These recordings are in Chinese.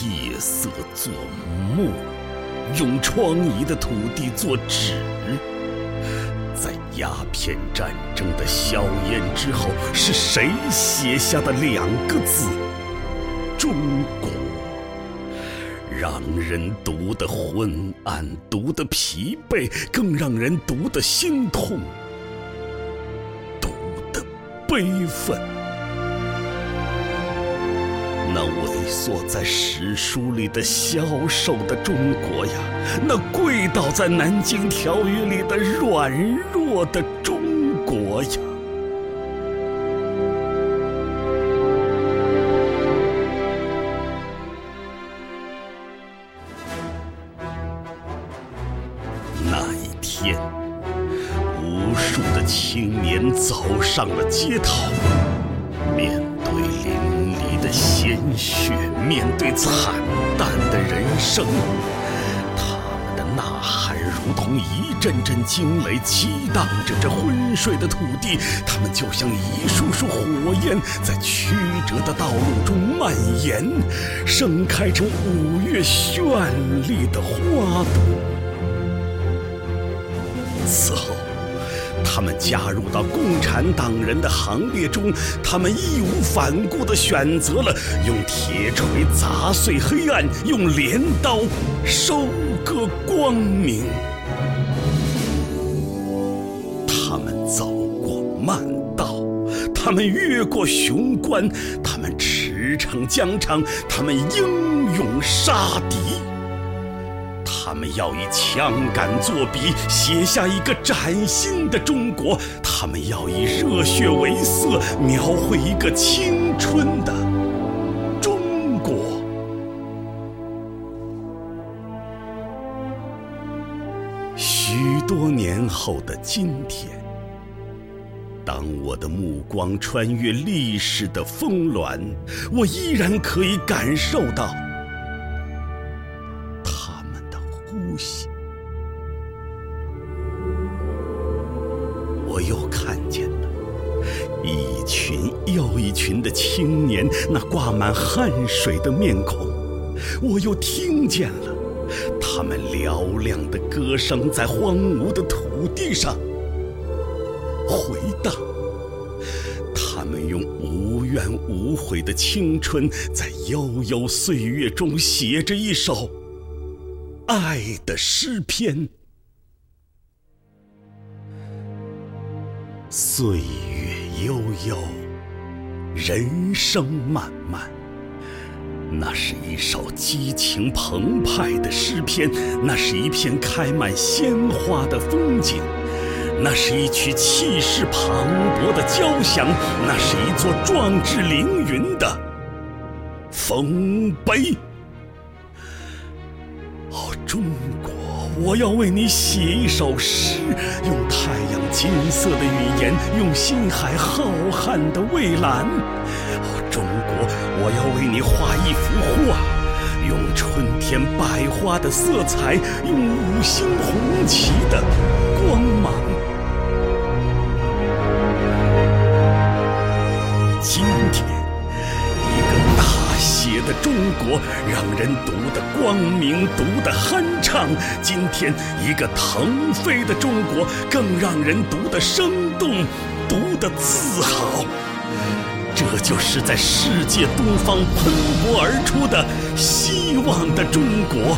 夜色做幕，用疮痍的土地做纸，在鸦片战争的硝烟之后，是谁写下的两个字“中国”，让人读得昏暗，读得疲惫，更让人读得心痛，读得悲愤。那萎缩在史书里的消瘦的中国呀，那跪倒在南京条约里的软弱的中国呀，那一天，无数的青年走上了街头，面对淋漓的鲜血，面对惨淡的人生，他们的呐喊如同一阵阵惊雷，激荡着这昏睡的土地。他们就像一束束火焰，在曲折的道路中蔓延，盛开成五月绚丽的花朵。此后他们加入到共产党人的行列中，他们义无反顾地选择了用铁锤砸碎黑暗，用镰刀收割光明。他们走过漫道，他们越过雄关，他们驰骋疆场，他们英勇杀敌。他们要以枪杆作笔，写下一个崭新的中国；他们要以热血为色，描绘一个青春的中国。许多年后的今天，当我的目光穿越历史的峰峦，我依然可以感受到呼吸，我又看见了一群又一群的青年那挂满汗水的面孔，我又听见了他们嘹亮的歌声在荒芜的土地上回荡，他们用无怨无悔的青春在悠悠岁月中写着一首爱的诗篇。岁月悠悠，人生漫漫，那是一首激情澎湃的诗篇，那是一片开满鲜花的风景，那是一曲气势磅礴的交响，那是一座壮志凌云的丰碑。中国，我要为你写一首诗，用太阳金色的语言，用心海浩瀚的蔚蓝。中国，我要为你画一幅画，用春天百花的色彩，用五星红旗的光芒。今天，一个大写的中国，让人读得光明，读得酣畅。今天一个腾飞的中国，更让人读得生动，读得自豪。这就是在世界东方喷薄而出的希望的中国，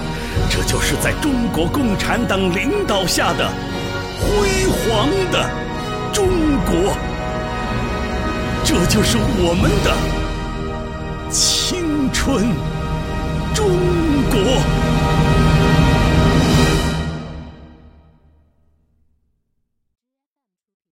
这就是在中国共产党领导下的辉煌的中国，这就是我们的青春中国。